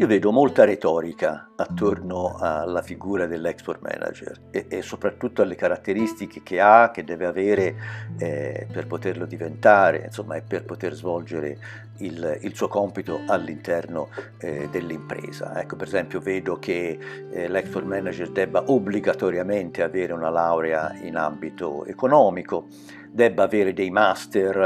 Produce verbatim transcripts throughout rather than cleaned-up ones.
Io vedo molta retorica attorno alla figura dell'export manager e, e soprattutto alle caratteristiche che ha, che deve avere eh, per poterlo diventare, insomma, e per poter svolgere il, il suo compito all'interno eh, dell'impresa. Ecco, per esempio vedo che eh, l'export manager debba obbligatoriamente avere una laurea in ambito economico, debba avere dei master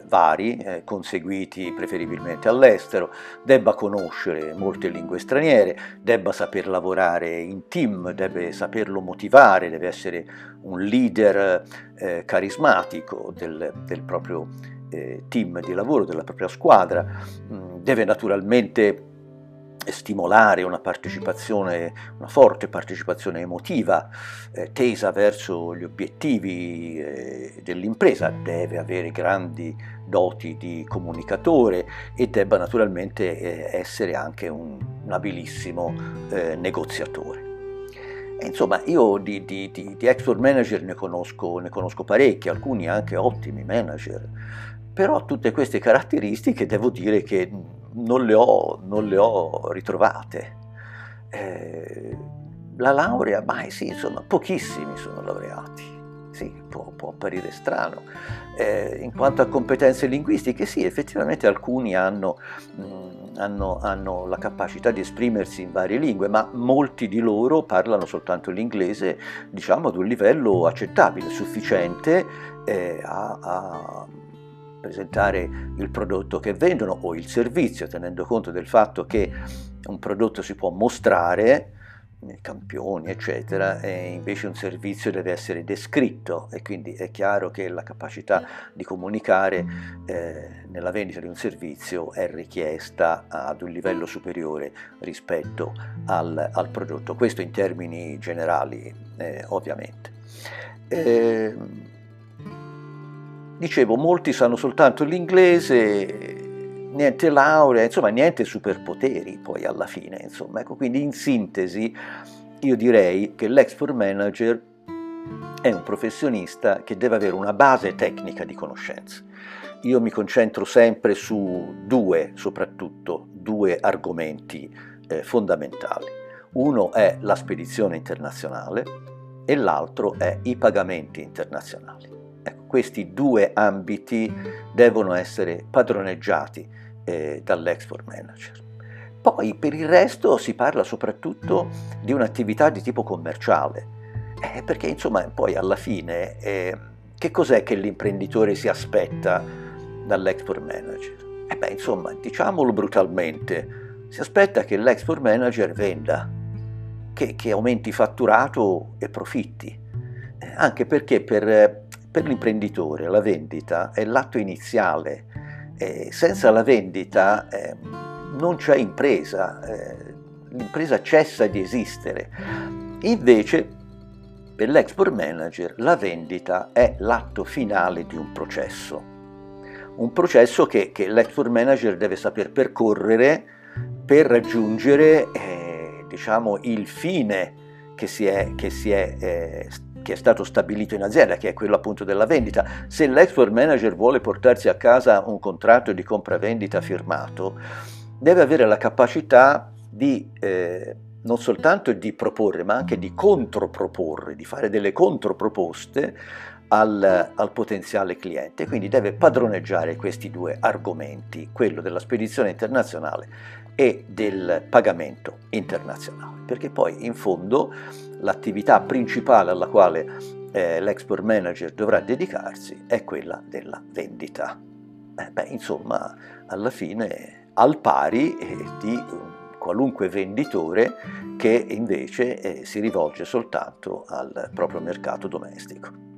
eh, vari, eh, conseguiti preferibilmente all'estero, debba conoscere molte lingue straniere, debba saper lavorare in team, deve saperlo motivare, deve essere un leader eh, carismatico del, del proprio eh, team di lavoro, della propria squadra, deve naturalmente stimolare una partecipazione, una forte partecipazione emotiva eh, tesa verso gli obiettivi eh, dell'impresa, deve avere grandi doti di comunicatore e debba naturalmente eh, essere anche un, un abilissimo eh, negoziatore. E insomma, io di, di, di, di export manager ne conosco, ne conosco parecchi, alcuni anche ottimi manager, però tutte queste caratteristiche devo dire che Non le ho, non le ho ritrovate. Eh, la laurea, ma sì, insomma, pochissimi sono laureati. Sì, può, può apparire strano. Eh, in quanto a competenze linguistiche, sì, effettivamente alcuni hanno, mh, hanno, hanno la capacità di esprimersi in varie lingue, ma molti di loro parlano soltanto l'inglese, diciamo, ad un livello accettabile, sufficiente eh, a... a presentare il prodotto che vendono o il servizio, tenendo conto del fatto che un prodotto si può mostrare, campioni eccetera, e invece un servizio deve essere descritto, e quindi è chiaro che la capacità di comunicare eh, nella vendita di un servizio è richiesta ad un livello superiore rispetto al, al prodotto, questo in termini generali eh, ovviamente. Eh, Dicevo, molti sanno soltanto l'inglese, niente laurea, insomma niente superpoteri poi alla fine, insomma. Ecco, quindi in sintesi io direi che l'export manager è un professionista che deve avere una base tecnica di conoscenze. Io mi concentro sempre su due, soprattutto due argomenti eh, fondamentali. Uno è la spedizione internazionale e l'altro è i pagamenti internazionali. Questi due ambiti devono essere padroneggiati eh, dall'export manager. Poi per il resto si parla soprattutto di un'attività di tipo commerciale, eh, perché insomma poi alla fine eh, che cos'è che l'imprenditore si aspetta dall'export manager? Eh beh, insomma, diciamolo brutalmente, si aspetta che l'export manager venda, che, che aumenti fatturato e profitti, eh, anche perché per... Per l'imprenditore la vendita è l'atto iniziale, eh, senza la vendita eh, non c'è impresa, eh, l'impresa cessa di esistere. Invece per l'export manager la vendita è l'atto finale di un processo, un processo che, che l'export manager deve saper percorrere per raggiungere eh, diciamo, il fine che si è, che si è eh, che è stato stabilito in azienda, che è quello appunto della vendita. Se l'export manager vuole portarsi a casa un contratto di compravendita firmato, deve avere la capacità di eh, non soltanto di proporre, ma anche di controproporre, di fare delle controproposte al, al potenziale cliente. Quindi deve padroneggiare questi due argomenti, quello della spedizione internazionale e del pagamento internazionale, perché poi in fondo l'attività principale alla quale eh, l'export manager dovrà dedicarsi è quella della vendita. Eh, beh, insomma, alla fine al pari eh, di qualunque venditore che invece eh, si rivolge soltanto al proprio mercato domestico.